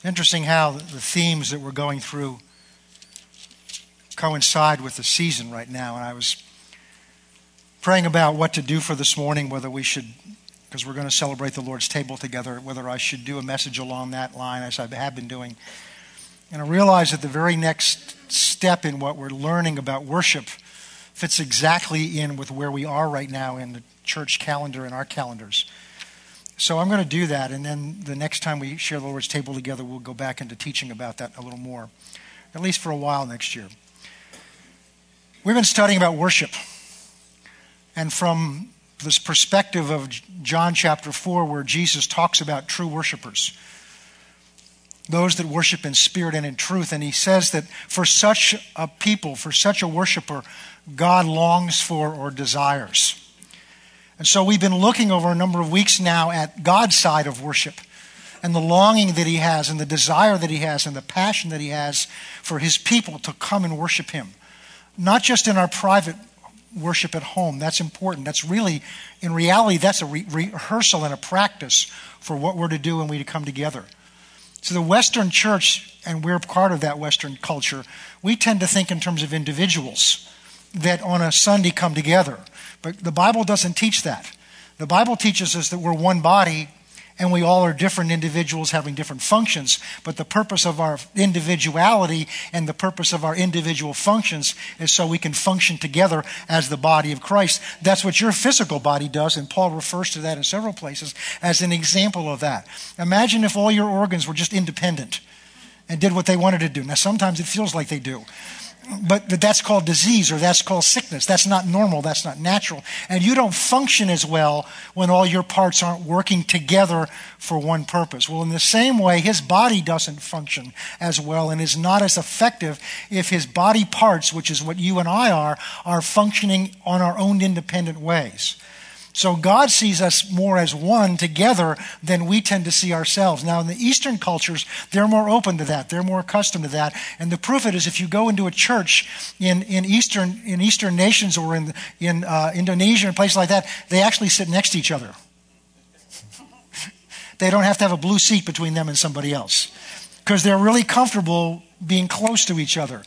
It's interesting how the themes that we're going through coincide with the season right now. And I was praying about what to do for this morning, whether we should, because we're going to celebrate the Lord's table together, whether I should do a message along that line as I have been doing. And I realized that the very next step in what we're learning about worship fits exactly in with where we are right now in the church calendar and our calendars. So I'm going to do that, and then the next time we share the Lord's table together, we'll go back into teaching about that a little more, at least for a while next year. We've been studying about worship, and from this perspective of John chapter 4, where Jesus talks about true worshipers, those that worship in spirit and in truth. And he says that for such a people, for such a worshiper, God longs for or desires. And so we've been looking over a number of weeks now at God's side of worship and the longing that he has and the desire that he has and the passion that he has for his people to come and worship him. Not just in our private worship at home. That's important. That's really, in reality, that's a rehearsal and a practice for what we're to do when we come together. So the Western church, and we're part of that Western culture, we tend to think in terms of individuals that on a Sunday come together. But the Bible doesn't teach that. The Bible teaches us that we're one body and we all are different individuals having different functions, but the purpose of our individuality and the purpose of our individual functions is so we can function together as the body of Christ. That's what your physical body does, and Paul refers to that in several places as an example of that. Imagine if all your organs were just independent and did what they wanted to do. Now, sometimes it feels like they do. But that's called disease, or that's called sickness. That's not normal. That's not natural. And you don't function as well when all your parts aren't working together for one purpose. Well, in the same way, his body doesn't function as well and is not as effective if his body parts, which is what you and I are functioning on our own independent ways. So God sees us more as one together than we tend to see ourselves. Now, in the Eastern cultures, they're more open to that. They're more accustomed to that. And the proof of it is if you go into a church in Eastern nations or in Indonesia and places like that, they actually sit next to each other. They don't have to have a blue seat between them and somebody else because they're really comfortable being close to each other.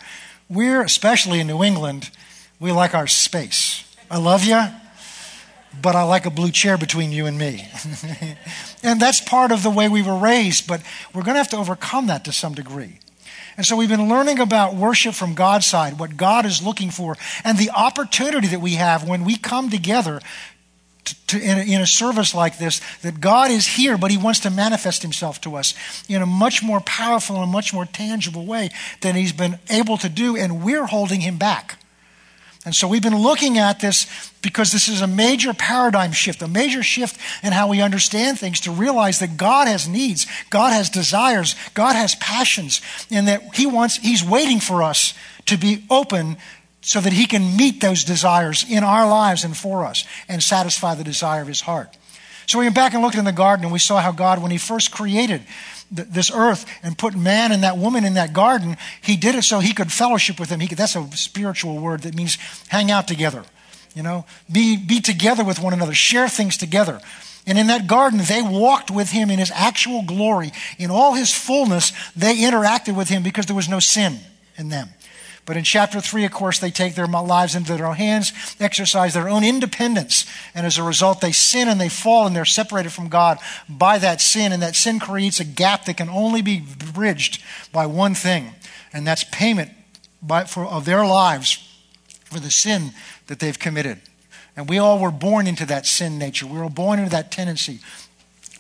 We're, especially in New England, we like our space. I love you, but I like a blue chair between you and me. And that's part of the way we were raised, but we're going to have to overcome that to some degree. And so we've been learning about worship from God's side, what God is looking for, and the opportunity that we have when we come together in a service like this, that God is here, but he wants to manifest himself to us in a much more powerful and much more tangible way than he's been able to do, and we're holding him back. And so we've been looking at this because this is a major paradigm shift, a major shift in how we understand things, to realize that God has needs, God has desires, God has passions, and that He's waiting for us to be open so that he can meet those desires in our lives and for us and satisfy the desire of his heart. So we went back and looked in the garden, and we saw how God, when he first created this earth and put man and that woman in that garden, he did it so he could fellowship with them. That's a spiritual word that means hang out together, be together with one another, share things together. And in that garden, they walked with him in his actual glory. In all his fullness, they interacted with him because there was no sin in them. But in chapter 3, of course, they take their lives into their own hands, exercise their own independence, and as a result, they sin and they fall and they're separated from God by that sin, and that sin creates a gap that can only be bridged by one thing, and that's payment of their lives for the sin that they've committed. And we all were born into that sin nature. We were born into that tendency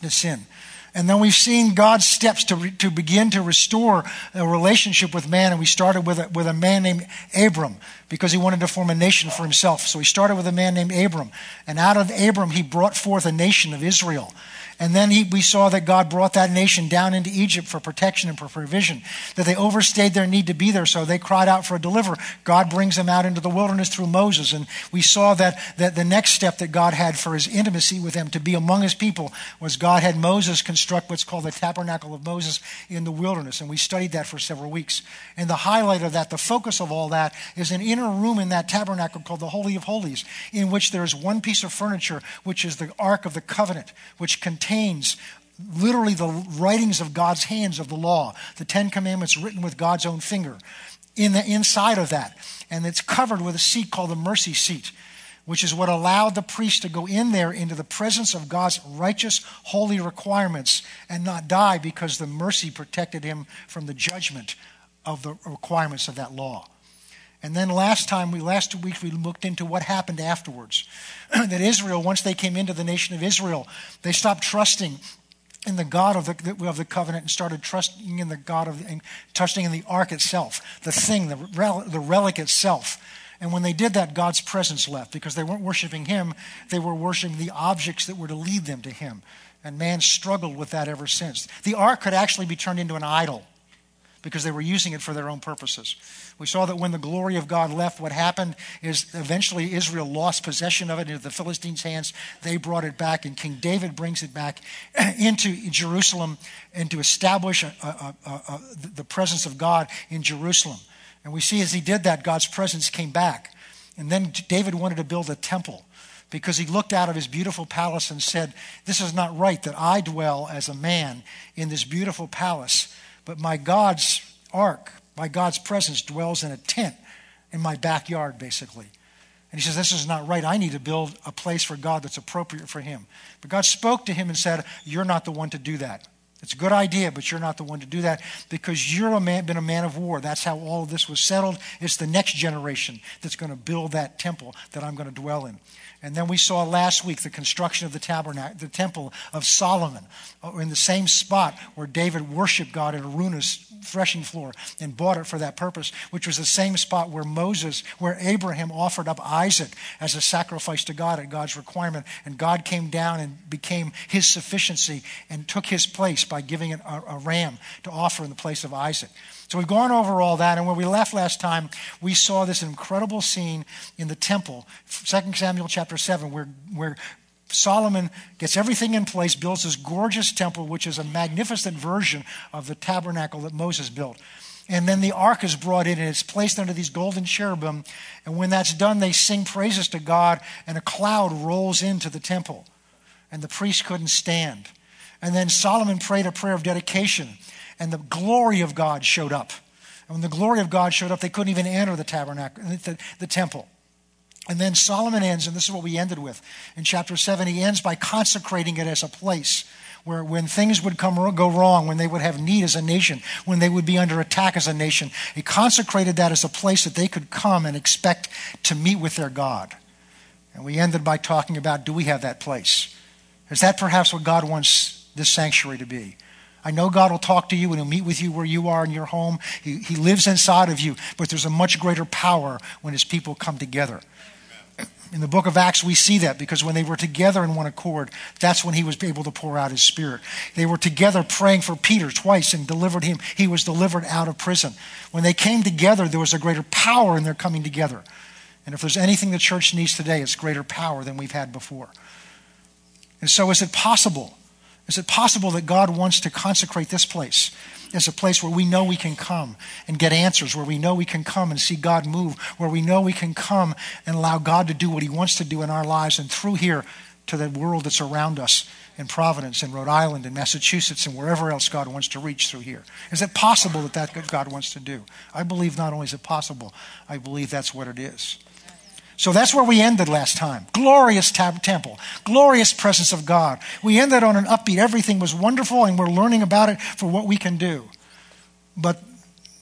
to sin. And then we've seen God's steps to begin to restore a relationship with man. And we started with a man named Abram because he wanted to form a nation for himself. So he started with a man named Abram. And out of Abram, he brought forth a nation of Israel. And then we saw that God brought that nation down into Egypt for protection and for provision, that they overstayed their need to be there, so they cried out for a deliverer. God brings them out into the wilderness through Moses. And we saw that the next step that God had for his intimacy with them to be among his people was God had Moses construct what's called the tabernacle of Moses in the wilderness. And we studied that for several weeks. And the highlight of that, the focus of all that, is an inner room in that tabernacle called the Holy of Holies, in which there is one piece of furniture, which is the Ark of the Covenant, which contains literally the writings of God's hands of the law, the Ten Commandments written with God's own finger, in the inside of that. And it's covered with a seat called the mercy seat, which is what allowed the priest to go in there into the presence of God's righteous, holy requirements and not die, because the mercy protected him from the judgment of the requirements of that law. And then last week, we looked into what happened afterwards. That Israel, once they came into the nation of Israel, they stopped trusting in the God of the covenant and started trusting in the God trusting in the ark itself, the thing, the relic itself. And when they did that, God's presence left, because they weren't worshiping him. They were worshiping the objects that were to lead them to him. And man struggled with that ever since. The ark could actually be turned into an idol, because they were using it for their own purposes. We saw that when the glory of God left, what happened is eventually Israel lost possession of it into the Philistines' hands. They brought it back, and King David brings it back into Jerusalem and to establish the presence of God in Jerusalem. And we see as he did that, God's presence came back. And then David wanted to build a temple, because he looked out of his beautiful palace and said, "This is not right that I dwell as a man in this beautiful palace, but my God's ark, my God's presence dwells in a tent in my backyard," basically. And he says, "This is not right. I need to build a place for God that's appropriate for him." But God spoke to him and said, "You're not the one to do that. It's a good idea, but you're not the one to do that, because you're been a man of war." That's how all of this was settled. It's the next generation that's going to build that temple that I'm going to dwell in. And then we saw last week the construction of the tabernacle, the temple of Solomon, in the same spot where David worshiped God at Aruna's threshing floor and bought it for that purpose, which was the same spot where Abraham offered up Isaac as a sacrifice to God at God's requirement. And God came down and became his sufficiency and took his place by giving it a ram to offer in the place of Isaac. So we've gone over all that, and when we left last time, we saw this incredible scene in the temple, 2 Samuel chapter 7, where Solomon gets everything in place, builds this gorgeous temple, which is a magnificent version of the tabernacle that Moses built. And then the ark is brought in, and it's placed under these golden cherubim, and when that's done, they sing praises to God, and a cloud rolls into the temple, and the priest couldn't stand. And then Solomon prayed a prayer of dedication, and the glory of God showed up. And when the glory of God showed up, they couldn't even enter the tabernacle, the temple. And then Solomon ends, and this is what we ended with. In chapter 7, he ends by consecrating it as a place where when things would go wrong, when they would have need as a nation, when they would be under attack as a nation, he consecrated that as a place that they could come and expect to meet with their God. And we ended by talking about, do we have that place? Is that perhaps what God wants this sanctuary to be? I know God will talk to you and he'll meet with you where you are in your home. He lives inside of you, but there's a much greater power when his people come together. In the book of Acts, we see that, because when they were together in one accord, that's when he was able to pour out his spirit. They were together praying for Peter twice and delivered him. He was delivered out of prison. When they came together, there was a greater power in their coming together. And if there's anything the church needs today, it's greater power than we've had before. And so is it possible? Is it possible that God wants to consecrate this place as a place where we know we can come and get answers, where we know we can come and see God move, where we know we can come and allow God to do what he wants to do in our lives and through here to the world that's around us in Providence and Rhode Island and Massachusetts and wherever else God wants to reach through here? Is it possible that that's what God wants to do? I believe not only is it possible, I believe that's what it is. So that's where we ended last time. Glorious temple, glorious presence of God. We ended on an upbeat. Everything was wonderful, and we're learning about it for what we can do. But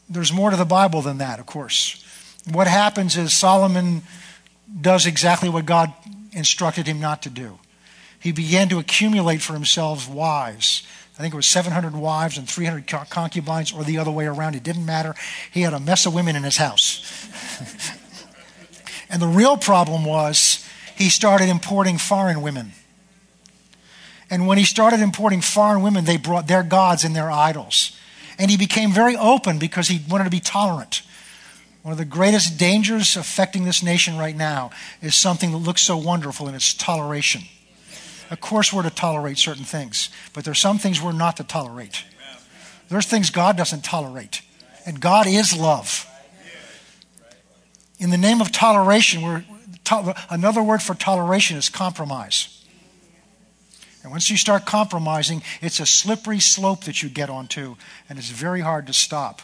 there's more to the Bible than that, of course. What happens is Solomon does exactly what God instructed him not to do. He began to accumulate for himself wives. I think it was 700 wives and 300 concubines, or the other way around. It didn't matter. He had a mess of women in his house. And the real problem was he started importing foreign women. And when he started importing foreign women, they brought their gods and their idols. And he became very open because he wanted to be tolerant. One of the greatest dangers affecting this nation right now is something that looks so wonderful, and it's toleration. Of course we're to tolerate certain things, but there's some things we're not to tolerate. There's things God doesn't tolerate. And God is love. In the name of toleration, another word for toleration is compromise. And once you start compromising, it's a slippery slope that you get onto, and it's very hard to stop.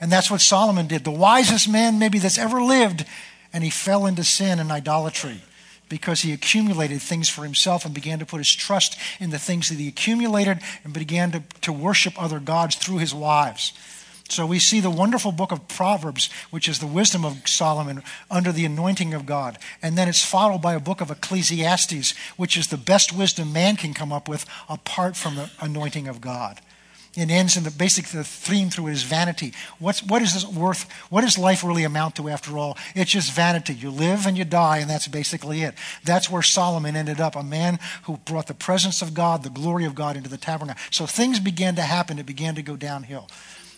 And that's what Solomon did. The wisest man maybe that's ever lived, and he fell into sin and idolatry because he accumulated things for himself and began to put his trust in the things that he accumulated and began to worship other gods through his wives. So we see the wonderful book of Proverbs, which is the wisdom of Solomon under the anointing of God. And then it's followed by a book of Ecclesiastes, which is the best wisdom man can come up with apart from the anointing of God. It ends in the theme through it is vanity. What is this worth? What does life really amount to after all? It's just vanity. You live and you die, and that's basically it. That's where Solomon ended up, a man who brought the presence of God, the glory of God into the tabernacle. So things began to happen. It began to go downhill.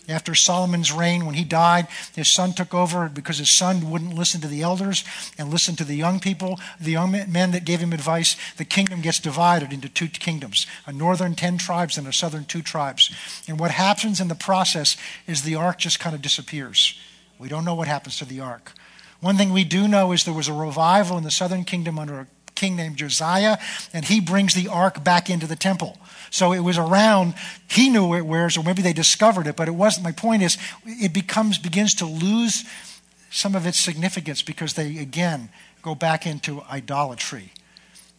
After Solomon's reign, when he died, his son took over because his son wouldn't listen to the elders and listen to the young people, the young men that gave him advice. The kingdom gets divided into two kingdoms, a northern 10 tribes and a southern 2 tribes. And what happens in the process is the ark just kind of disappears. We don't know what happens to the ark. One thing we do know is there was a revival in the southern kingdom under a king named Josiah, and he brings the ark back into the temple. So it was around, he knew where it was, or maybe they discovered it, but it wasn't. My point is, it begins to lose some of its significance because they, again, go back into idolatry.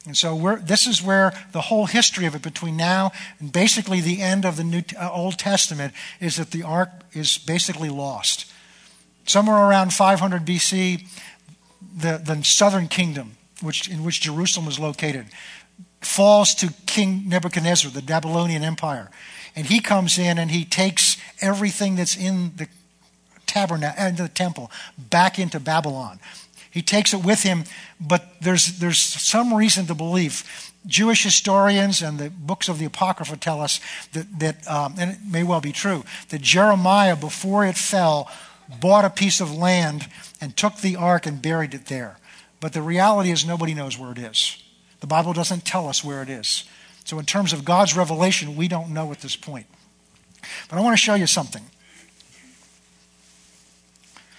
And so this is where the whole history of it between now and basically the end of the Old Testament is that the ark is basically lost. Somewhere around 500 BC, the southern kingdom, in which Jerusalem was located, falls to King Nebuchadnezzar, the Babylonian Empire. And he comes in and he takes everything that's in the tabernacle and the temple back into Babylon. He takes it with him, but there's some reason to believe. Jewish historians and the books of the Apocrypha tell us that and it may well be true, that Jeremiah, before it fell, bought a piece of land and took the ark and buried it there. But the reality is nobody knows where it is. The Bible doesn't tell us where it is. So in terms of God's revelation, we don't know at this point. But I want to show you something.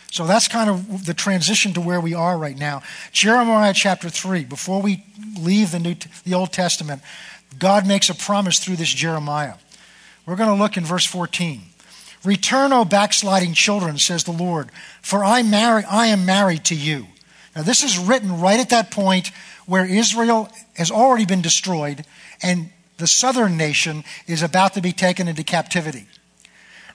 So that's kind of the transition to where we are right now. Jeremiah chapter 3, before we leave the Old Testament, God makes a promise through this Jeremiah. We're going to look in verse 14. "Return, O backsliding children, says the Lord, for I am married to you." Now, this is written right at that point where Israel has already been destroyed and the southern nation is about to be taken into captivity.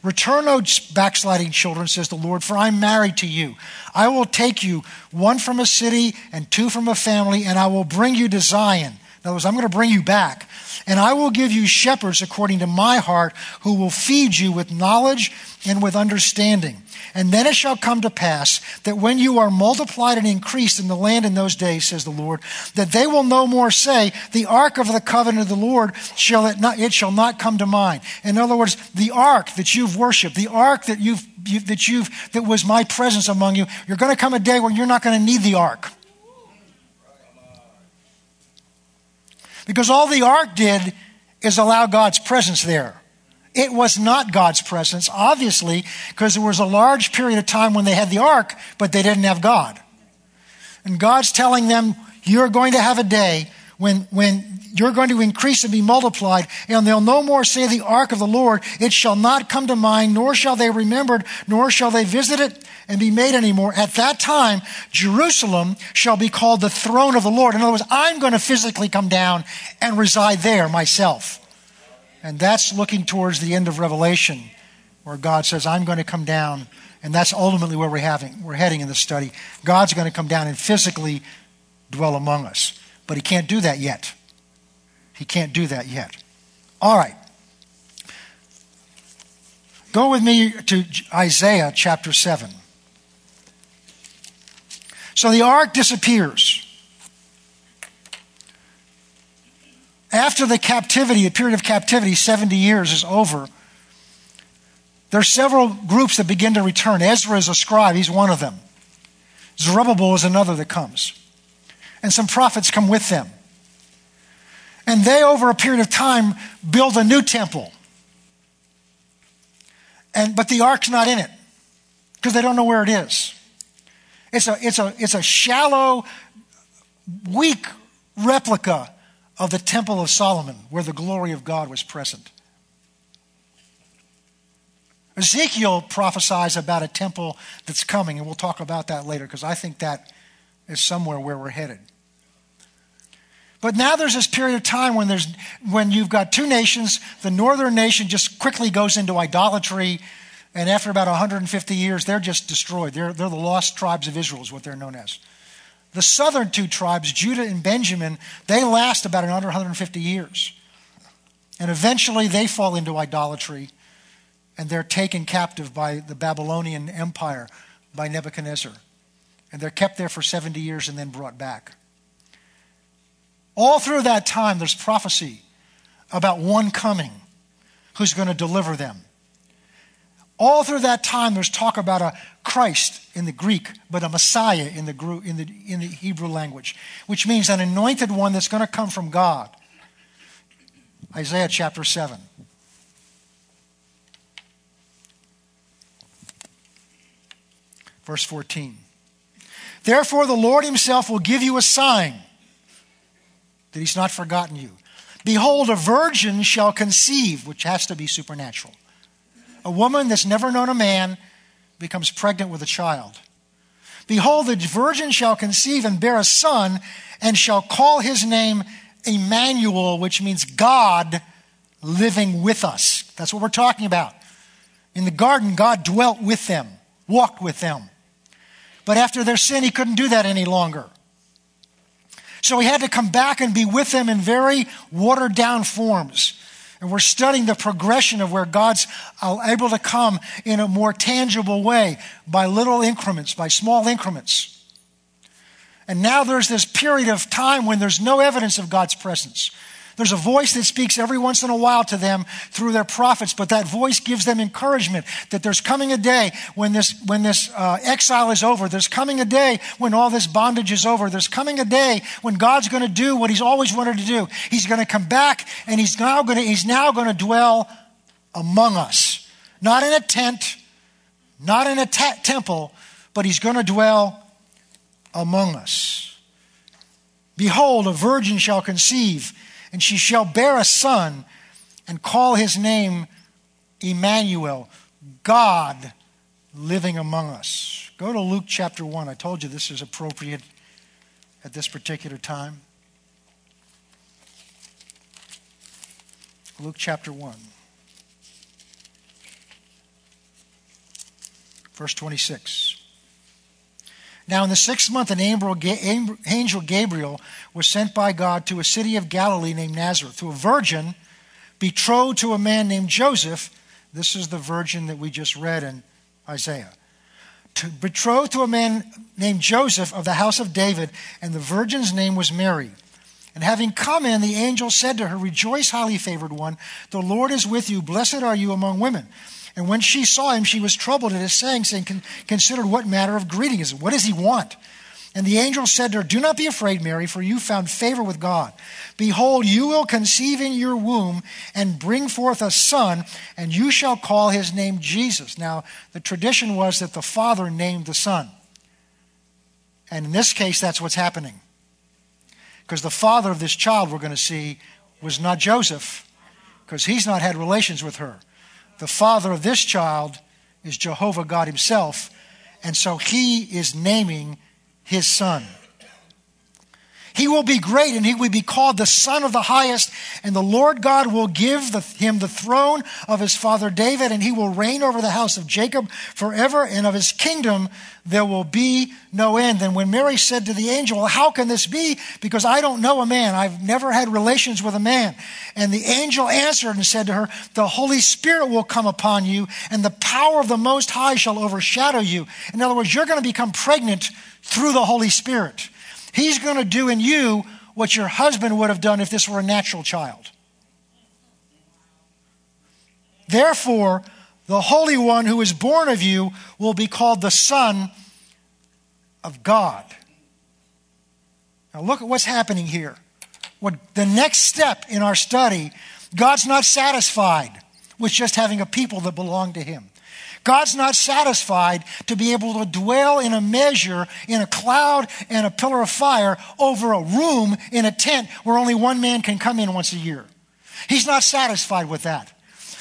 "Return, O backsliding children, says the Lord, for I am married to you. I will take you, one from a city and two from a family, and I will bring you to Zion." In other words, I'm going to bring you back. "And I will give you shepherds according to my heart, who will feed you with knowledge and with understanding. And then it shall come to pass that when you are multiplied and increased in the land in those days, says the Lord, that they will no more say, the ark of the covenant of the Lord, it shall not come to mind." In other words, the ark that you've worshipped, the ark that was my presence among you, you're going to come a day where you're not going to need the ark. Because all the ark did is allow God's presence there. It was not God's presence, obviously, because there was a large period of time when they had the ark, but they didn't have God. And God's telling them, you're going to have a day when you're going to increase and be multiplied, and they'll no more say the ark of the Lord, it shall not come to mind, nor shall they remember it, nor shall they visit it and be made anymore. At that time, Jerusalem shall be called the throne of the Lord. In other words, I'm going to physically come down and reside there myself. And that's looking towards the end of Revelation, where God says, I'm going to come down. And that's ultimately where we're heading in this study. God's going to come down and physically dwell among us. But he can't do that yet. He can't do that yet. All right. Go with me to Isaiah chapter 7. So the ark disappears. After the period of captivity, 70 years is over, there are several groups that begin to return. Ezra is a scribe. He's one of them. Zerubbabel is another that comes. And some prophets come with them. And they, over a period of time, build a new temple. But the ark's not in it because they don't know where it is. It's a shallow, weak replica of the temple of Solomon, where the glory of God was present. Ezekiel prophesies about a temple that's coming, and we'll talk about that later because I think that is somewhere where we're headed. But now there's this period of time when you've got two nations. The northern nation just quickly goes into idolatry, and after about 150 years, they're just destroyed. They're the lost tribes of Israel is what they're known as. The southern two tribes, Judah and Benjamin, they last about another 150 years. And eventually they fall into idolatry, and they're taken captive by the Babylonian Empire, by Nebuchadnezzar. And they're kept there for 70 years and then brought back. All through that time, there's prophecy about one coming who's going to deliver them. All through that time, there's talk about a Christ in the Greek, but a Messiah in the Hebrew language, which means an anointed one that's going to come from God. Isaiah chapter 7. Verse 14. Therefore, the Lord himself will give you a sign that he's not forgotten you. Behold, a virgin shall conceive, which has to be supernatural. A woman that's never known a man becomes pregnant with a child. Behold, the virgin shall conceive and bear a son, and shall call his name Emmanuel, which means God living with us. That's what we're talking about. In the garden, God dwelt with them, walked with them. But after their sin, he couldn't do that any longer. So he had to come back and be with them in very watered-down forms. And we're studying the progression of where God's able to come in a more tangible way by little increments, by small increments. And now there's this period of time when there's no evidence of God's presence. There's a voice that speaks every once in a while to them through their prophets, but that voice gives them encouragement that there's coming a day when this exile is over. There's coming a day when all this bondage is over. There's coming a day when God's going to do what he's always wanted to do. He's going to come back, and he's now going to dwell among us. Not in a tent, not in a temple, but he's going to dwell among us. Behold, a virgin shall conceive, and she shall bear a son, and call his name Emmanuel, God living among us. Go to Luke chapter 1. I told you this is appropriate at this particular time. Luke chapter 1. Verse 26. Now in the 6th month, an angel Gabriel was sent by God to a city of Galilee named Nazareth, to a virgin betrothed to a man named Joseph. This is the virgin that we just read in Isaiah. Betrothed to a man named Joseph of the house of David, and the virgin's name was Mary. And having come in, the angel said to her, "Rejoice, highly favored one, the Lord is with you. Blessed are you among women." And when she saw him, she was troubled at his saying, considered what manner of greeting is it? What does he want? And the angel said to her, "Do not be afraid, Mary, for you found favor with God. Behold, you will conceive in your womb and bring forth a son, and you shall call his name Jesus." Now, the tradition was that the father named the son. And in this case, that's what's happening. Because the father of this child we're going to see was not Joseph, because he's not had relations with her. The father of this child is Jehovah God himself, and so he is naming his son. "He will be great, and he will be called the Son of the Highest, and the Lord God will give him the throne of his father David, and he will reign over the house of Jacob forever, and of his kingdom there will be no end." And when Mary said to the angel, "Well, how can this be? Because I don't know a man. I've never had relations with a man." And the angel answered and said to her, "The Holy Spirit will come upon you, and the power of the Most High shall overshadow you." In other words, you're going to become pregnant through the Holy Spirit. He's going to do in you what your husband would have done if this were a natural child. "Therefore, the Holy One who is born of you will be called the Son of God." Now look at what's happening here. The next step in our study, God's not satisfied was just having a people that belonged to him. God's not satisfied to be able to dwell in a measure, in a cloud and a pillar of fire over a room in a tent where only one man can come in once a year. He's not satisfied with that.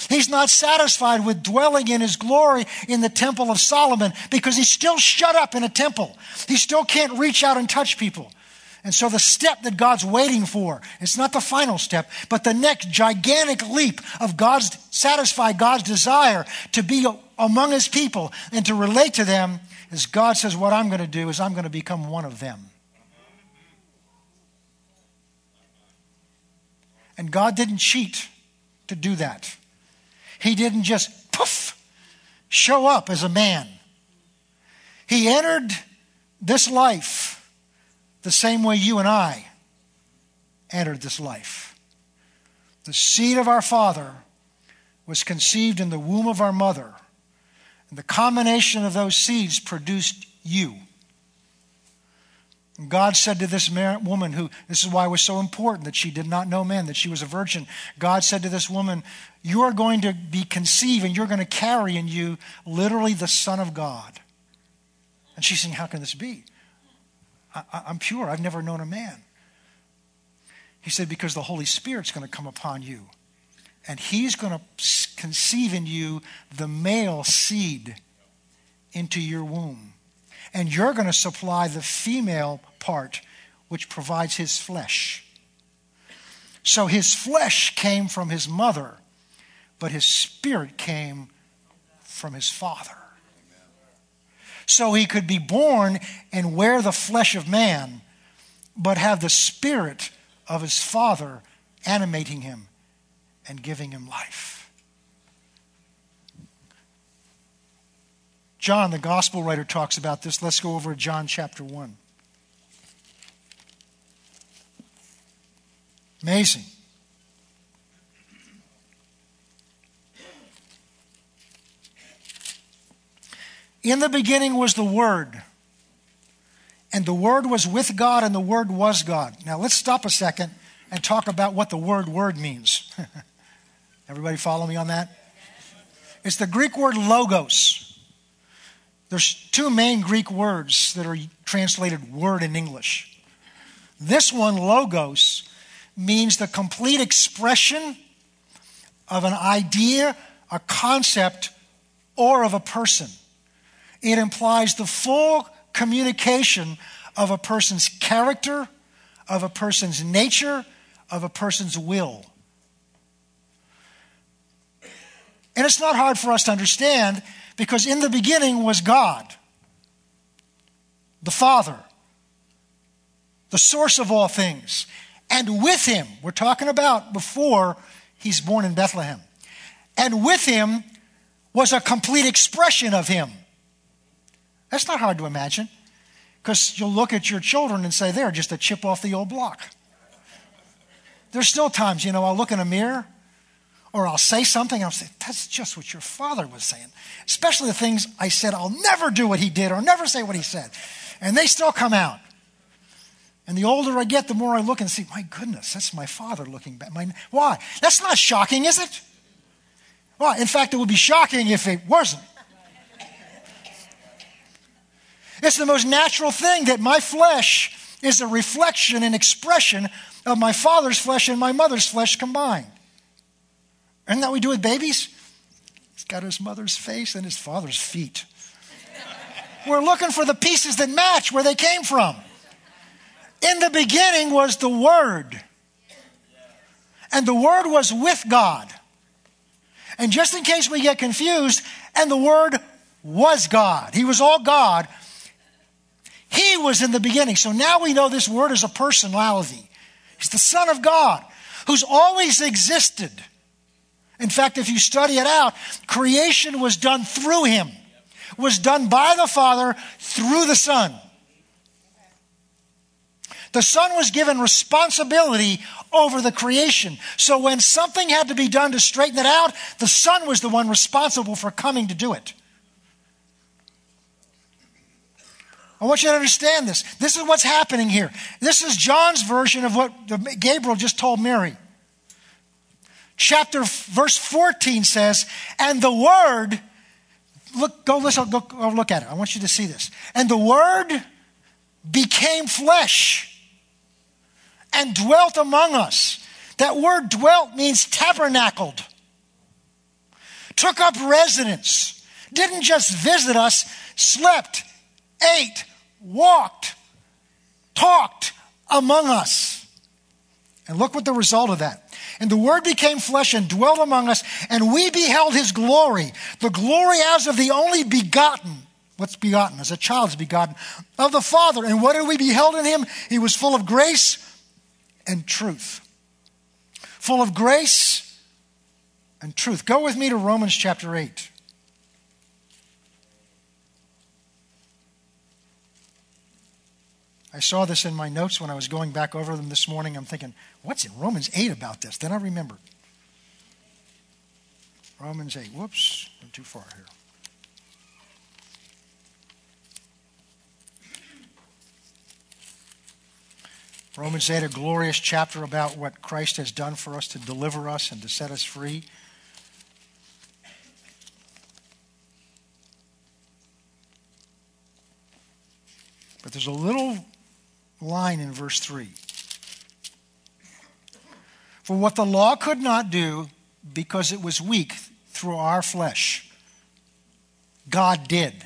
He's not satisfied with dwelling in his glory in the temple of Solomon because he's still shut up in a temple. He still can't reach out and touch people. And so the step that God's waiting for, it's not the final step, but the next gigantic leap of God's, satisfy God's desire to be among his people and to relate to them is God says, what I'm going to do is I'm going to become one of them. And God didn't cheat to do that. He didn't just, poof, show up as a man. He entered this life the same way you and I entered this life. The seed of our Father was conceived in the womb of our mother. And the combination of those seeds produced you. And God said to this woman who, this is why it was so important that she did not know man, that she was a virgin. God said to this woman, you are going to be conceived and you're going to carry in you literally the Son of God. And she's saying, how can this be? I'm pure. I've never known a man. He said, because the Holy Spirit's going to come upon you and he's going to conceive in you the male seed into your womb. And you're going to supply the female part, which provides his flesh. So his flesh came from his mother, but his spirit came from his Father. So he could be born and wear the flesh of man, but have the spirit of his Father animating him and giving him life. John, the gospel writer, talks about this. Let's go over to John chapter 1. Amazing. In the beginning was the Word, and the Word was with God, and the Word was God. Now let's stop a second and talk about what the word "word" means. Everybody follow me on that? It's the Greek word logos. There's two main Greek words that are translated word in English. This one, logos, means the complete expression of an idea, a concept, or of a person. It implies the full communication of a person's character, of a person's nature, of a person's will. And it's not hard for us to understand, because in the beginning was God, the Father, the source of all things. And with him, we're talking about before he's born in Bethlehem. And with him was a complete expression of him. That's not hard to imagine, because you'll look at your children and say, they're just a chip off the old block. There's still times, I'll look in a mirror, or I'll say something, I'll say, that's just what your father was saying. Especially the things I said, I'll never do what he did or never say what he said. And they still come out. And the older I get, the more I look and see, my goodness, that's my father looking back. Why? That's not shocking, is it? Why? In fact, it would be shocking if it wasn't. It's the most natural thing that my flesh is a reflection and expression of my father's flesh and my mother's flesh combined. Isn't that what we do with babies? He's got his mother's face and his father's feet. We're looking for the pieces that match where they came from. In the beginning was the Word. And the Word was with God. And just in case we get confused, and the Word was God. He was all God. He was in the beginning. So now we know this Word is a personality. He's the Son of God who's always existed. In fact, if you study it out, creation was done through him, was done by the Father through the Son. The Son was given responsibility over the creation. So when something had to be done to straighten it out, the Son was the one responsible for coming to do it. I want you to understand this. This is what's happening here. This is John's version of what Gabriel just told Mary. chapter, verse 14 says, and the word, go look at it. I want you to see this. And the word became flesh and dwelt among us. That word dwelt means tabernacled. Took up residence. Didn't just visit us, slept, ate, walked, talked among us. And look what the result of that. And the word became flesh and dwelt among us, and we beheld his glory, the glory as of the only begotten. What's begotten? As a child's begotten of the Father. And what did we beheld in him? He was full of grace and truth. Full of grace and truth. Go with me to Romans chapter 8. I saw this in my notes when I was going back over them this morning. I'm thinking, what's in Romans 8 about this? Then I remembered. Romans 8. Whoops, I'm too far here. Romans 8, a glorious chapter about what Christ has done for us to deliver us and to set us free. But there's a little line in verse 3. For what the law could not do, because it was weak through our flesh, God did.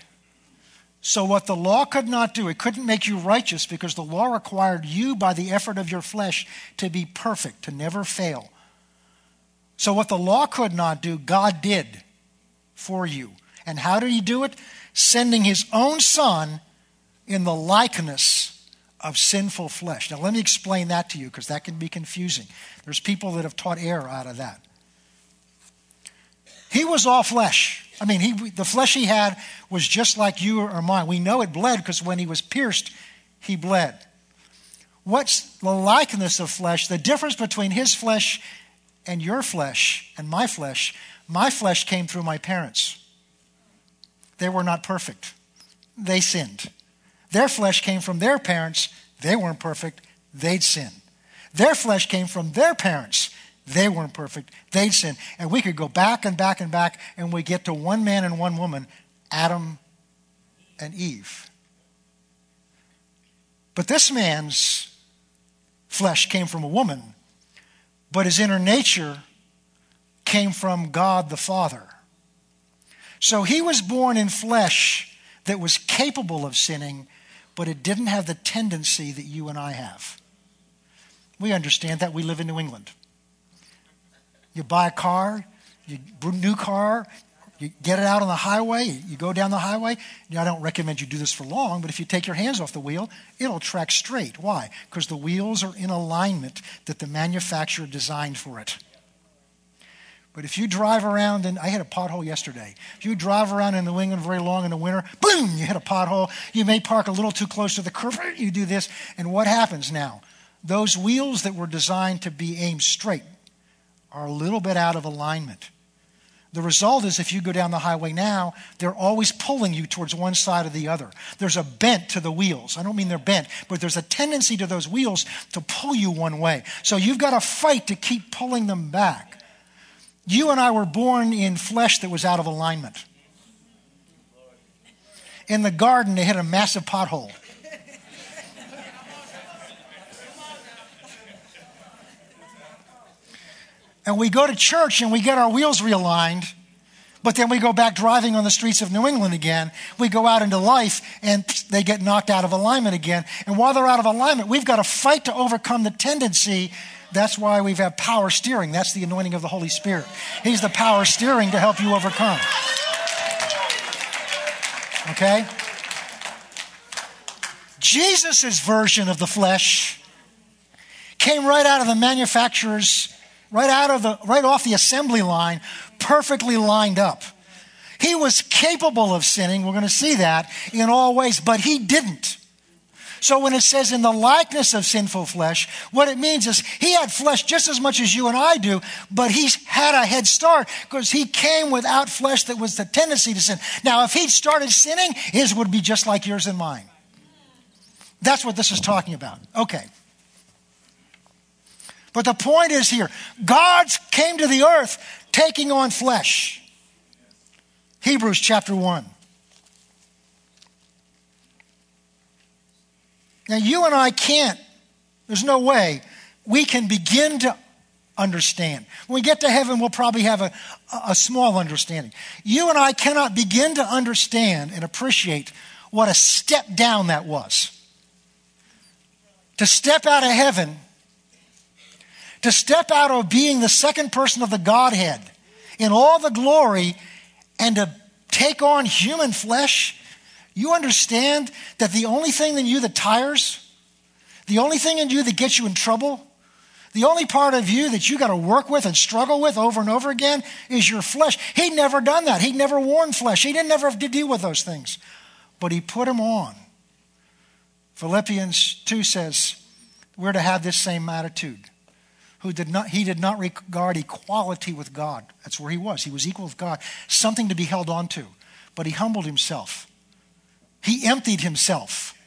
So what the law could not do, it couldn't make you righteous because the law required you by the effort of your flesh to be perfect, to never fail. So what the law could not do, God did for you. And how did he do it? Sending his own son in the likeness of sinful flesh. Now let me explain that to you because that can be confusing. There's people that have taught error out of that. He was all flesh. I mean, the flesh he had was just like you or mine. We know it bled because when he was pierced, he bled. What's the likeness of flesh? The difference between his flesh and your flesh and my flesh. My flesh came through my parents. They were not perfect. They sinned. Their flesh came from their parents. They weren't perfect. They'd sin. Their flesh came from their parents. They weren't perfect. They'd sin. And we could go back and back and back, and we get to one man and one woman, Adam and Eve. But this man's flesh came from a woman, but his inner nature came from God the Father. So he was born in flesh that was capable of sinning, but it didn't have the tendency that you and I have. We understand that. We live in New England. You buy a car, you get it out on the highway, you go down the highway. Now, I don't recommend you do this for long, but if you take your hands off the wheel, it'll track straight. Why? Because the wheels are in alignment that the manufacturer designed for it. But if you drive around, and I hit a pothole yesterday. If you drive around in New England very long in the winter, boom, you hit a pothole. You may park a little too close to the curb. You do this, and what happens now? Those wheels that were designed to be aimed straight are a little bit out of alignment. The result is if you go down the highway now, they're always pulling you towards one side or the other. There's a bent to the wheels. I don't mean they're bent, but there's a tendency to those wheels to pull you one way. So you've got to fight to keep pulling them back. You and I were born in flesh that was out of alignment. In the garden, they hit a massive pothole. And we go to church and we get our wheels realigned, but then we go back driving on the streets of New England again. We go out into life and they get knocked out of alignment again. And while they're out of alignment, we've got to fight to overcome the tendency. That's why we've had power steering. That's the anointing of the Holy Spirit. He's the power steering to help you overcome. Okay? Jesus' version of the flesh came right out of the manufacturer's right off the assembly line, perfectly lined up. He was capable of sinning. We're going to see that in all ways, but he didn't. So when it says in the likeness of sinful flesh, what it means is he had flesh just as much as you and I do, but he's had a head start because he came without flesh that was the tendency to sin. Now, if he'd started sinning, his would be just like yours and mine. That's what this is talking about. Okay. But the point is here, God came to the earth taking on flesh. Hebrews chapter 1. Now you and I can't, there's no way we can begin to understand. When we get to heaven, we'll probably have a small understanding. You and I cannot begin to understand and appreciate what a step down that was. To step out of heaven, to step out of being the second person of the Godhead in all the glory and to take on human flesh, you understand that the only thing in you that tires, the only thing in you that gets you in trouble, the only part of you that you got to work with and struggle with over and over again is your flesh. He'd never done that. He'd never worn flesh. He didn't never have to deal with those things. But he put them on. Philippians 2 says, we're to have this same attitude. He did not regard equality with God. That's where he was. He was equal with God. Something to be held on to. But he humbled himself. He emptied himself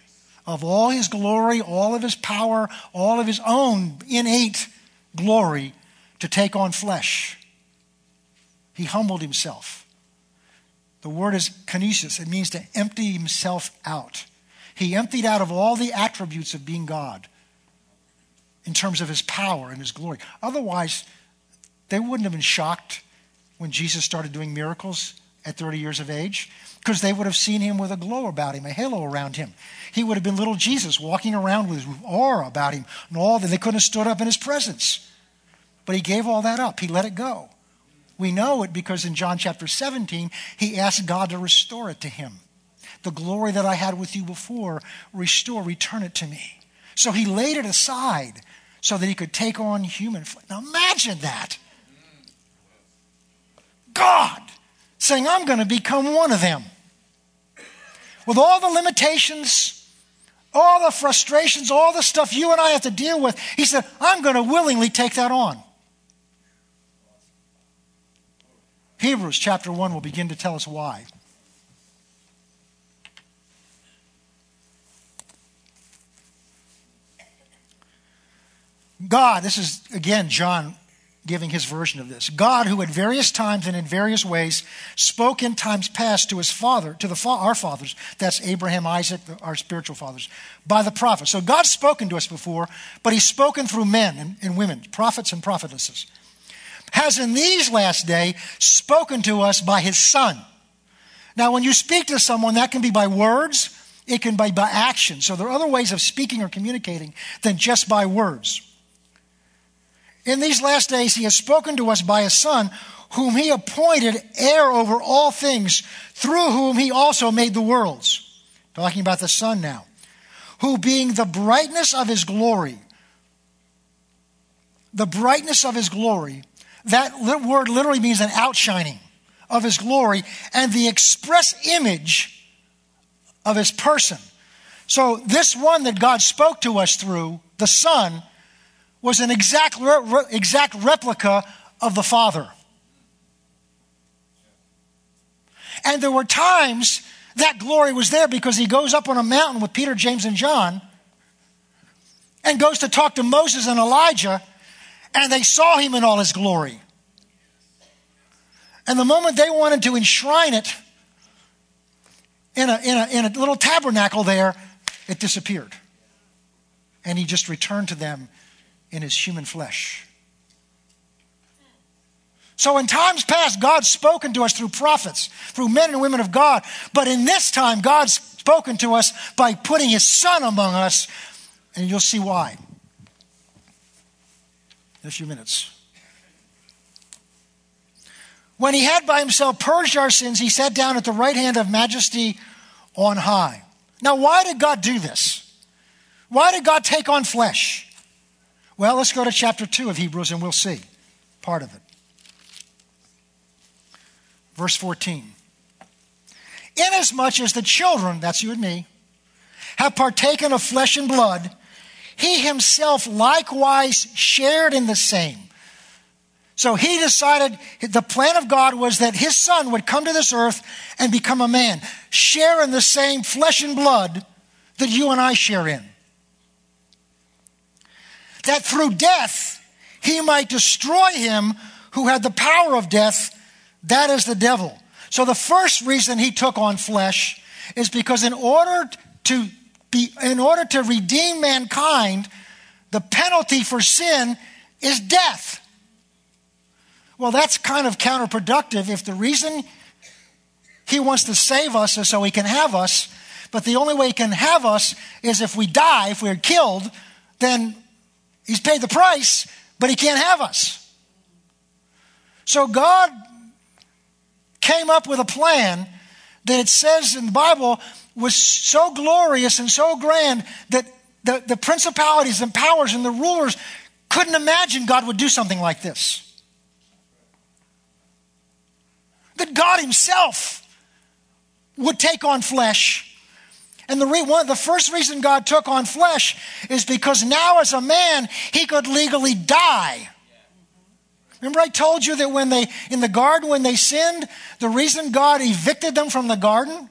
of all his glory, all of his power, all of his own innate glory to take on flesh. He humbled himself. The word is kinesis. It means to empty himself out. He emptied out of all the attributes of being God in terms of his power and his glory. Otherwise, they wouldn't have been shocked when Jesus started doing miracles at 30 years of age, because they would have seen him with a glow about him, a halo around him. He would have been little Jesus walking around with aura about him and all that. They couldn't have stood up in his presence. But he gave all that up. He let it go. We know it because in John chapter 17, he asked God to restore it to him. The glory that I had with you before, return it to me. So he laid it aside so that he could take on human flesh. Now imagine that. God saying, I'm going to become one of them. With all the limitations, all the frustrations, all the stuff you and I have to deal with, he said, I'm going to willingly take that on. Hebrews chapter 1 will begin to tell us why. God, this is again John giving his version of this. God, who at various times and in various ways spoke in times past to his father, to our fathers, that's Abraham, Isaac, our spiritual fathers, by the prophets. So God's spoken to us before, but he's spoken through men and women, prophets and prophetesses. Has in these last days spoken to us by his Son. Now, when you speak to someone, that can be by words, it can be by action. So there are other ways of speaking or communicating than just by words. In these last days, he has spoken to us by his Son, whom he appointed heir over all things, through whom he also made the worlds. Talking about the Son now. Who being the brightness of his glory, that word literally means an outshining of his glory and the express image of his person. So this one that God spoke to us through, the Son, was an exact replica of the Father. And there were times that glory was there because he goes up on a mountain with Peter, James, and John and goes to talk to Moses and Elijah, and they saw him in all his glory. And the moment they wanted to enshrine it in a little tabernacle there, it disappeared. And he just returned to them in his human flesh. So in times past, God's spoken to us through prophets, through men and women of God. But in this time, God's spoken to us by putting his Son among us. And you'll see why in a few minutes. When he had by himself purged our sins, he sat down at the right hand of majesty on high. Now, why did God do this? Why did God take on flesh? Well, let's go to chapter 2 of Hebrews and we'll see part of it. Verse 14. Inasmuch as the children, that's you and me, have partaken of flesh and blood, he himself likewise shared in the same. So he decided the plan of God was that his Son would come to this earth and become a man, share in the same flesh and blood that you and I share in. That through death, he might destroy him who had the power of death, that is the devil. So the first reason he took on flesh is because in order to redeem mankind, the penalty for sin is death. Well, that's kind of counterproductive if the reason he wants to save us is so he can have us, but the only way he can have us is if we die, if we're killed, then he's paid the price, but he can't have us. So God came up with a plan that it says in the Bible was so glorious and so grand that the principalities and powers and the rulers couldn't imagine God would do something like this. That God himself would take on flesh. And the first reason God took on flesh is because now as a man, he could legally die. Remember I told you that in the garden when they sinned, the reason God evicted them from the garden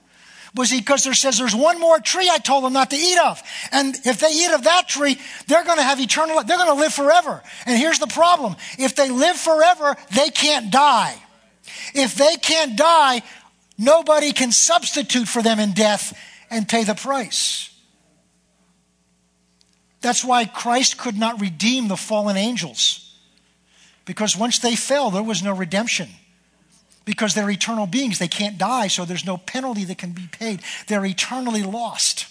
was because there says there's one more tree I told them not to eat of. And if they eat of that tree, they're going to have eternal life. They're going to live forever. And here's the problem. If they live forever, they can't die. If they can't die, nobody can substitute for them in death and pay the price. That's why Christ could not redeem the fallen angels, because once they fell, there was no redemption, because they're eternal beings. They can't die, so there's no penalty that can be paid. They're eternally lost.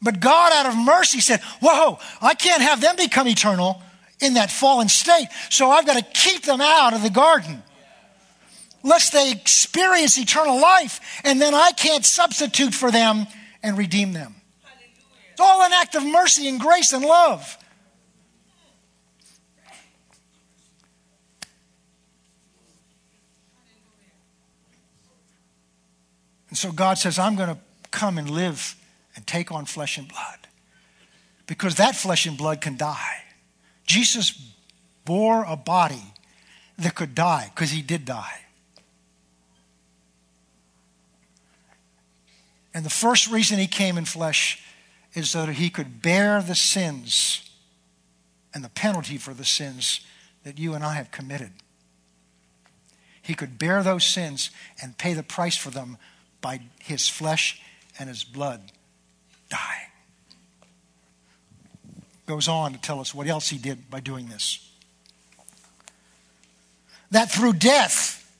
But God, out of mercy, said, whoa, I can't have them become eternal in that fallen state, so I've got to keep them out of the garden lest they experience eternal life, and then I can't substitute for them and redeem them. Hallelujah. It's all an act of mercy and grace and love. And so God says, I'm going to come and live and take on flesh and blood, because that flesh and blood can die. Jesus bore a body that could die, because he did die. And the first reason he came in flesh is so that he could bear the sins and the penalty for the sins that you and I have committed. He could bear those sins and pay the price for them by his flesh and his blood dying. Goes on to tell us what else he did by doing this. That through death,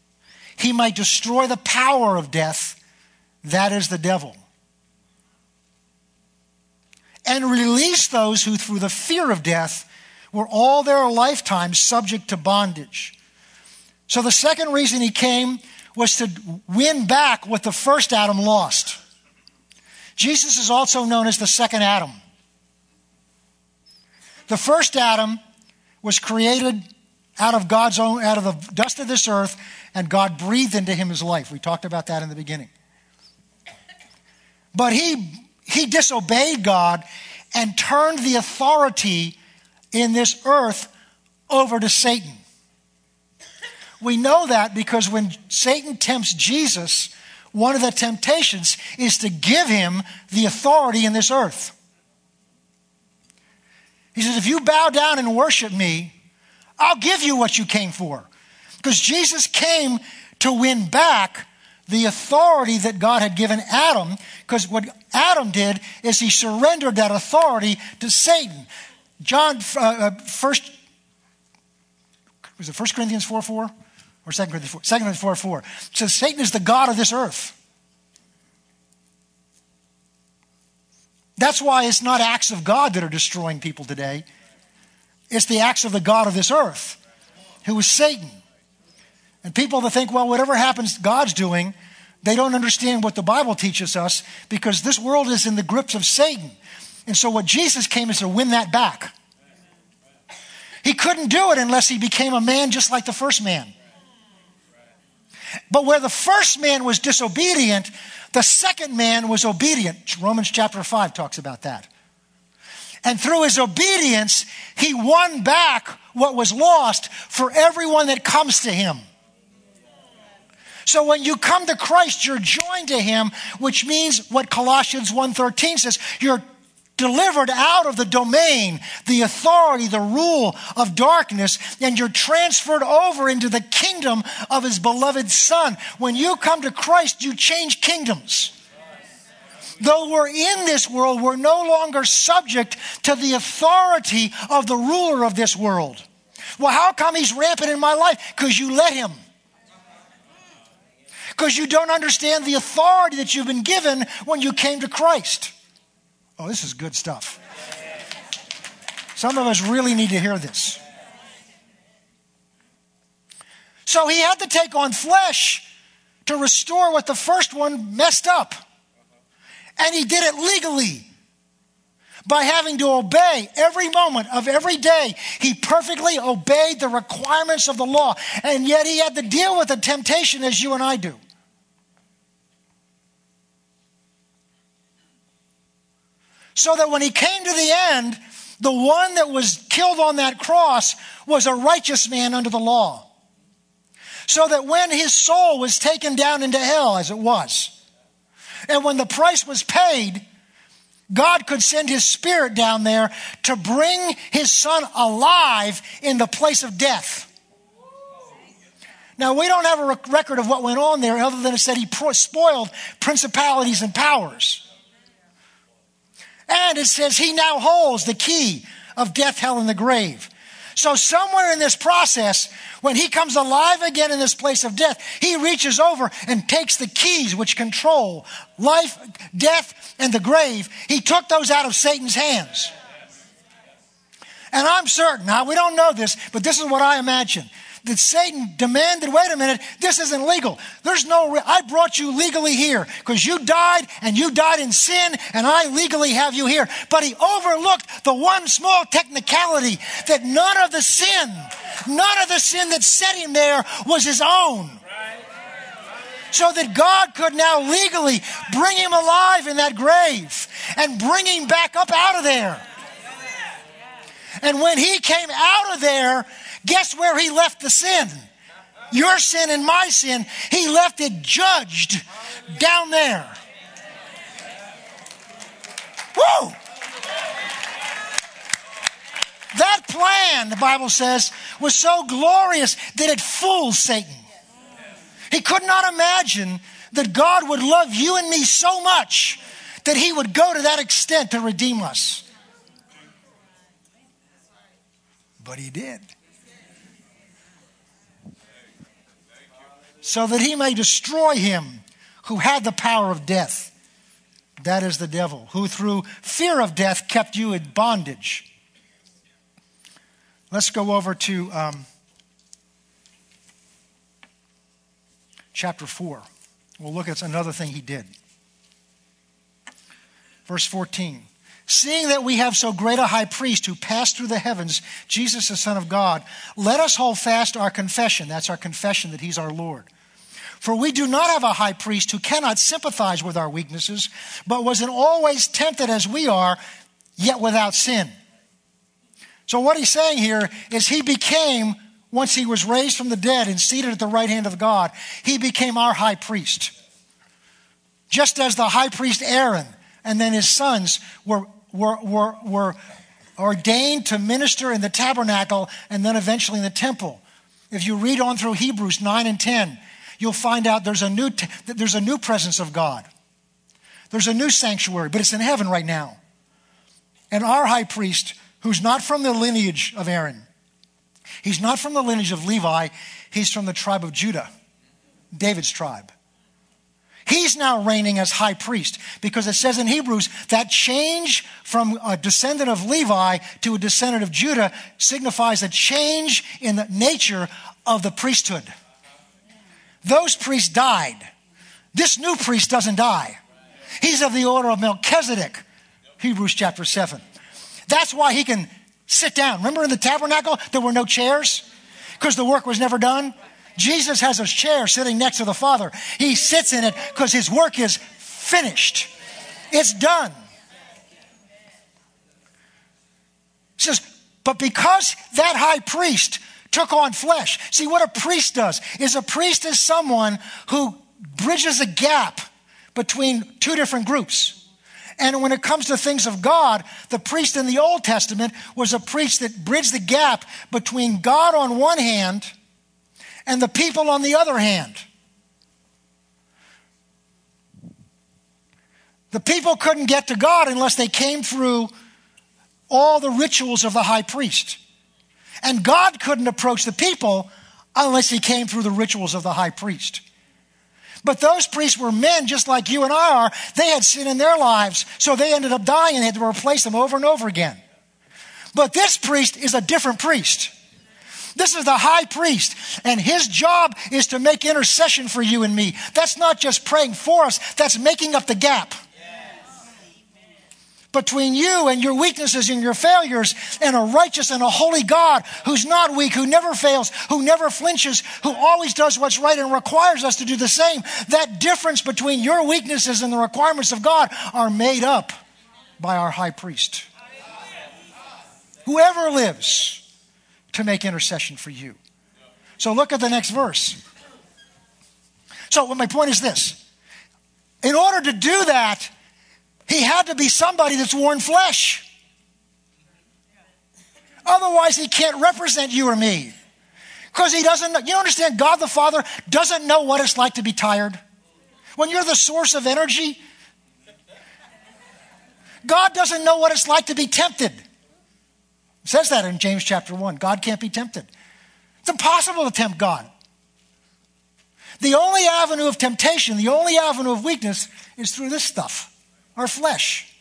he might destroy the power of death, that is the devil, and release those who through the fear of death were all their lifetime subject to bondage. So the second reason he came was to win back what the first Adam lost. Jesus is also known as the second Adam. The first Adam was created out of the dust of this earth, and God breathed into him his life. We talked about that in the beginning. But he disobeyed God and turned the authority in this earth over to Satan. We know that because when Satan tempts Jesus, one of the temptations is to give him the authority in this earth. He says, if you bow down and worship me, I'll give you what you came for. Because Jesus came to win back the authority that God had given Adam, because what Adam did is he surrendered that authority to Satan. Was it 1 Corinthians 4:4 or 2 Corinthians 4? 2 Corinthians 4:4 says Satan is the god of this earth. That's why it's not acts of God that are destroying people today. It's the acts of the god of this earth, who is Satan. And people that think, well, whatever happens, God's doing, they don't understand what the Bible teaches us, because this world is in the grips of Satan. And so what Jesus came is to win that back. He couldn't do it unless he became a man just like the first man. But where the first man was disobedient, the second man was obedient. Romans chapter 5 talks about that. And through his obedience, he won back what was lost for everyone that comes to him. So when you come to Christ, you're joined to him, which means what Colossians 1:13 says, you're delivered out of the domain, the authority, the rule of darkness, and you're transferred over into the kingdom of his beloved Son. When you come to Christ, you change kingdoms. Though we're in this world, we're no longer subject to the authority of the ruler of this world. Well, how come he's rampant in my life? Because you let him. Because you don't understand the authority that you've been given when you came to Christ. Oh, this is good stuff. Some of us really need to hear this. So he had to take on flesh to restore what the first one messed up. And he did it legally by having to obey every moment of every day. He perfectly obeyed the requirements of the law, and yet he had to deal with the temptation as you and I do. So that when he came to the end, the one that was killed on that cross was a righteous man under the law. So that when his soul was taken down into hell, as it was, and when the price was paid, God could send his Spirit down there to bring his Son alive in the place of death. Now, we don't have a record of what went on there other than it said he spoiled principalities and powers. And it says he now holds the key of death, hell, and the grave. So somewhere in this process, when he comes alive again in this place of death, he reaches over and takes the keys which control life, death, and the grave. He took those out of Satan's hands. And I'm certain, now we don't know this, but this is what I imagine, that Satan demanded, wait a minute, this isn't legal. There's no, I brought you legally here because you died and you died in sin and I legally have you here. But he overlooked the one small technicality that none of the sin that set him there was his own. So that God could now legally bring him alive in that grave and bring him back up out of there. And when he came out of there, guess where he left the sin? Your sin and my sin. He left it judged down there. Woo! That plan, the Bible says, was so glorious that it fooled Satan. He could not imagine that God would love you and me so much that he would go to that extent to redeem us. But he did. So that he may destroy him who had the power of death. That is the devil, who through fear of death kept you in bondage. Let's go over to chapter 4. We'll look at another thing he did. Verse 14. Seeing that we have so great a high priest who passed through the heavens, Jesus, the Son of God, let us hold fast our confession. That's our confession that he's our Lord. For we do not have a high priest who cannot sympathize with our weaknesses, but was in all ways tempted as we are, yet without sin. So what he's saying here is he became, once he was raised from the dead and seated at the right hand of God, he became our high priest. Just as the high priest Aaron and then his sons were ordained to minister in the tabernacle and then eventually in the temple. If you read on through Hebrews 9 and 10, you'll find out there's a new presence of God. There's a new sanctuary, but it's in heaven right now. And our high priest, who's not from the lineage of Aaron, he's not from the lineage of Levi, he's from the tribe of Judah, David's tribe. He's now reigning as high priest because it says in Hebrews that change from a descendant of Levi to a descendant of Judah signifies a change in the nature of the priesthood. Those priests died. This new priest doesn't die. He's of the order of Melchizedek, Hebrews chapter 7. That's why he can sit down. Remember in the tabernacle there were no chairs because the work was never done? Jesus has a chair sitting next to the Father. He sits in it because his work is finished. It's done. He says, but because that high priest took on flesh. See, what a priest does is a priest is someone who bridges a gap between two different groups. And when it comes to things of God, the priest in the Old Testament was a priest that bridged the gap between God on one hand and the people on the other hand. The people couldn't get to God unless they came through all the rituals of the high priest. And God couldn't approach the people unless he came through the rituals of the high priest. But those priests were men just like you and I are. They had sin in their lives, so they ended up dying and had to replace them over and over again. But this priest is a different priest. This is the high priest, and his job is to make intercession for you and me. That's not just praying for us, that's making up the gap between you and your weaknesses and your failures and a righteous and a holy God who's not weak, who never fails, who never flinches, who always does what's right and requires us to do the same. That difference between your weaknesses and the requirements of God are made up by our high priest. Whoever lives to make intercession for you. So look at the next verse. So my point is this. In order to do that, he had to be somebody that's worn flesh. Otherwise, he can't represent you or me. Because he doesn't know. You understand, God the Father doesn't know what it's like to be tired. When you're the source of energy, God doesn't know what it's like to be tempted. It says that in James chapter 1. God can't be tempted. It's impossible to tempt God. The only avenue of temptation, the only avenue of weakness is through this stuff. Our flesh.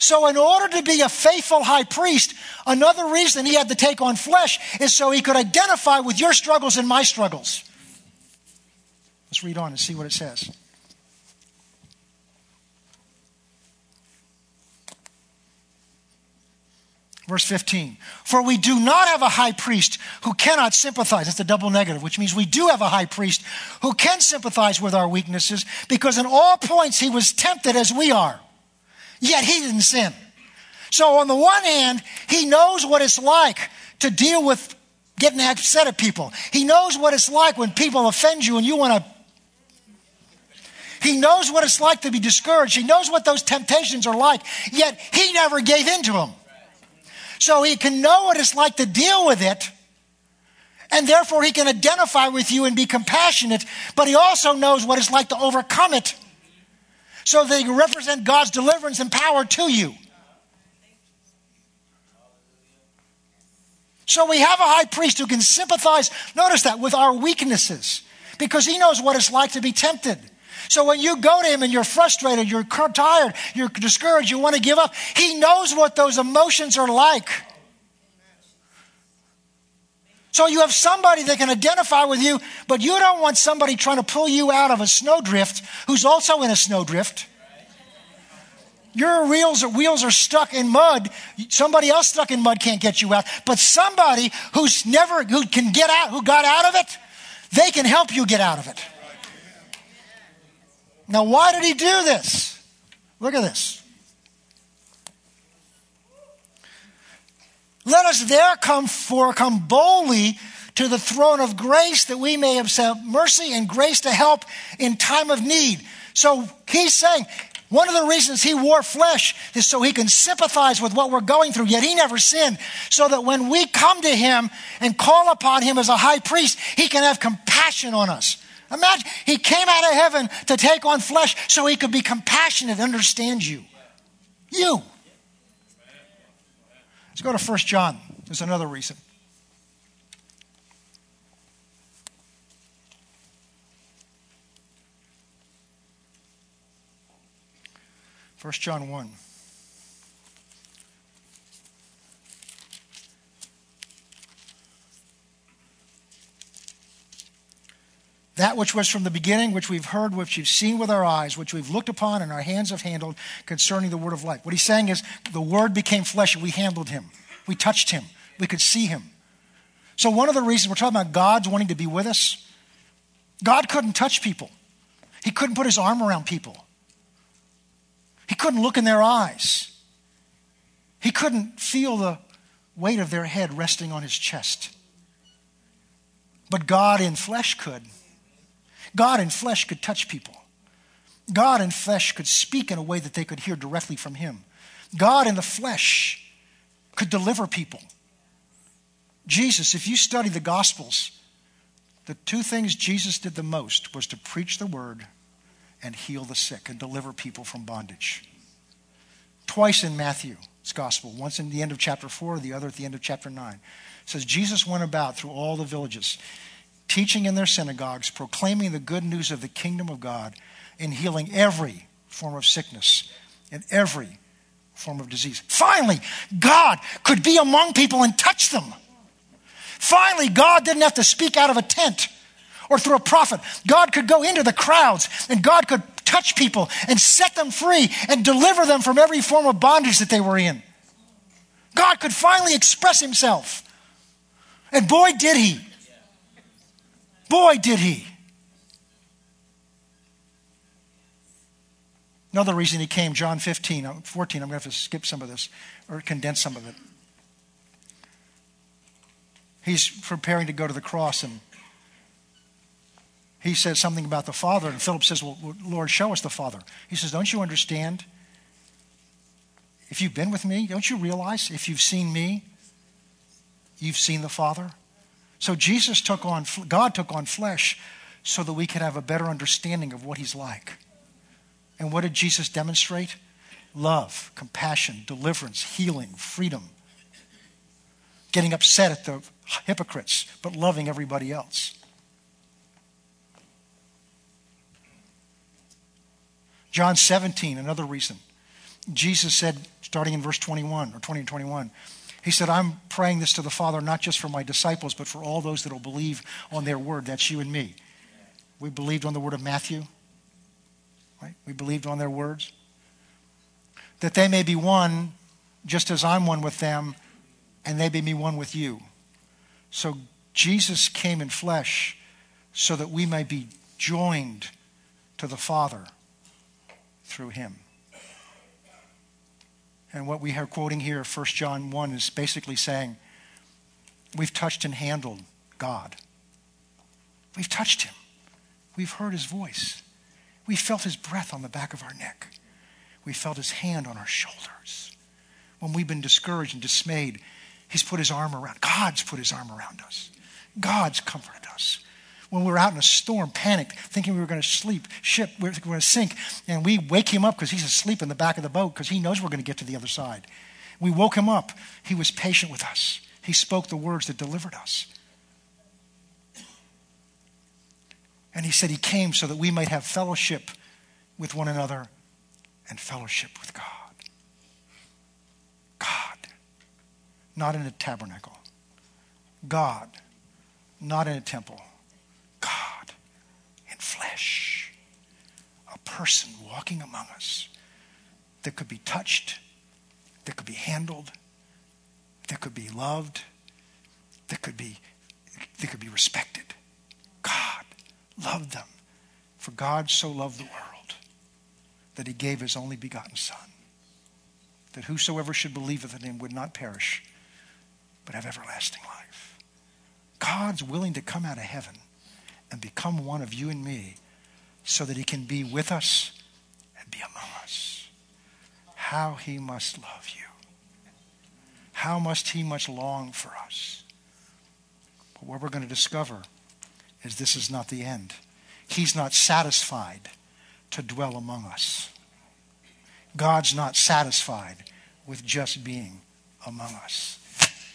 So in order to be a faithful high priest, another reason he had to take on flesh is so he could identify with your struggles and my struggles. Let's read on and see what it says. Verse 15, for we do not have a high priest who cannot sympathize. That's a double negative, which means we do have a high priest who can sympathize with our weaknesses, because in all points he was tempted as we are, yet he didn't sin. So on the one hand, he knows what it's like to deal with getting upset at people. He knows what it's like when people offend you and you want to. He knows what it's like to be discouraged. He knows what those temptations are like, yet he never gave in to them. So he can know what it's like to deal with it, and therefore he can identify with you and be compassionate, but he also knows what it's like to overcome it so that he can represent God's deliverance and power to you. So we have a high priest who can sympathize, notice that, with our weaknesses, because he knows what it's like to be tempted. So when you go to him and you're frustrated, you're tired, you're discouraged, you want to give up, he knows what those emotions are like. So you have somebody that can identify with you, but you don't want somebody trying to pull you out of a snowdrift who's also in a snowdrift. Your wheels are stuck in mud. Somebody else stuck in mud can't get you out. But somebody who can get out, who got out of it, they can help you get out of it. Now, why did he do this? Look at this. Let us there come boldly to the throne of grace, that we may obtain mercy and grace to help in time of need. So he's saying one of the reasons he wore flesh is so he can sympathize with what we're going through, yet he never sinned, so that when we come to him and call upon him as a high priest, he can have compassion on us. Imagine, he came out of heaven to take on flesh so he could be compassionate and understand you. You. Let's go to 1 John. There's another reason. 1 John 1. That which was from the beginning, which we've heard, which we've seen with our eyes, which we've looked upon and our hands have handled concerning the word of life. What he's saying is the word became flesh and we handled him. We touched him. We could see him. So one of the reasons we're talking about God's wanting to be with us, God couldn't touch people. He couldn't put his arm around people. He couldn't look in their eyes. He couldn't feel the weight of their head resting on his chest. But God in flesh could. God in flesh could touch people. God in flesh could speak in a way that they could hear directly from him. God in the flesh could deliver people. Jesus, if you study the Gospels, the two things Jesus did the most was to preach the word and heal the sick and deliver people from bondage. Twice in Matthew's Gospel, once in the end of chapter 4, the other at the end of chapter 9. It says, Jesus went about through all the villages, teaching in their synagogues, proclaiming the good news of the kingdom of God, and healing every form of sickness and every form of disease. Finally, God could be among people and touch them. Finally, God didn't have to speak out of a tent or through a prophet. God could go into the crowds and God could touch people and set them free and deliver them from every form of bondage that they were in. God could finally express himself. And boy, did he. Boy, did he. Another reason he came, John 14, I'm going to have to skip some of this or condense some of it. He's preparing to go to the cross and he says something about the Father and Philip says, well, Lord, show us the Father. He says, don't you understand? If you've been with me, don't you realize if you've seen me, you've seen the Father? So Jesus took on, God took on flesh so that we could have a better understanding of what he's like. And what did Jesus demonstrate? Love, compassion, deliverance, healing, freedom. Getting upset at the hypocrites, but loving everybody else. John 17, another reason. Jesus said, starting in verse 21, or 20 and 21, he said, I'm praying this to the Father, not just for my disciples, but for all those that will believe on their word. That's you and me. We believed on the word of Matthew. Right? We believed on their words. That they may be one, just as I'm one with them, and they may be one with you. So Jesus came in flesh so that we may be joined to the Father through him. And what we are quoting here, 1 John 1, is basically saying, we've touched and handled God. We've touched him. We've heard his voice. We felt his breath on the back of our neck. We felt his hand on our shoulders. When we've been discouraged and dismayed, he's put his arm around. God's put his arm around us. God's comforted us. When we were out in a storm, panicked, thinking we were going to sink, and we wake him up because he's asleep in the back of the boat because he knows we're going to get to the other side. We woke him up. He was patient with us. He spoke the words that delivered us. And he said he came so that we might have fellowship with one another and fellowship with God. God, not in a tabernacle. God, not in a temple. God in flesh. A person walking among us that could be touched, that could be handled, that could be loved, that could be respected. God loved them. For God so loved the world that he gave his only begotten Son, that whosoever should believeth in him would not perish, but have everlasting life. God's willing to come out of heaven and become one of you and me so that he can be with us and be among us. How he must love you. How must he much long for us. But what we're going to discover is this is not the end. He's not satisfied to dwell among us. God's not satisfied with just being among us.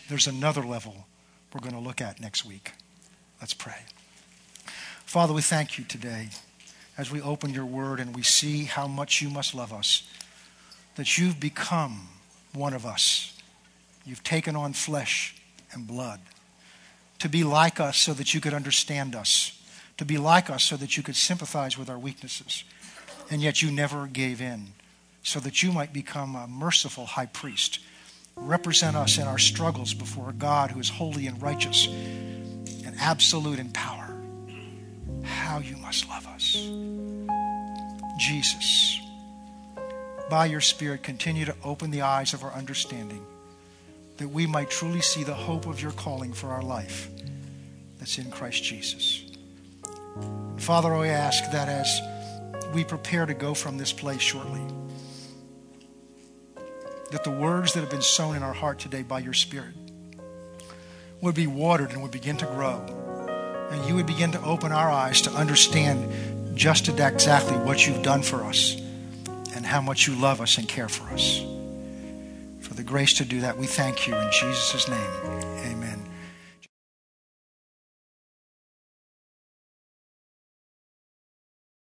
There's another level we're going to look at next week. Let's pray. Father, we thank you today as we open your word and we see how much you must love us, that you've become one of us. You've taken on flesh and blood to be like us so that you could understand us, to be like us so that you could sympathize with our weaknesses, and yet you never gave in, so that you might become a merciful high priest. Represent us in our struggles before a God who is holy and righteous and absolute in power. How you must love us. Jesus, by your Spirit, continue to open the eyes of our understanding that we might truly see the hope of your calling for our life that's in Christ Jesus. Father, I ask that as we prepare to go from this place shortly, that the words that have been sown in our heart today by your Spirit would be watered and would begin to grow. And you would begin to open our eyes to understand just exactly what you've done for us and how much you love us and care for us. For the grace to do that, we thank you in Jesus' name. Amen.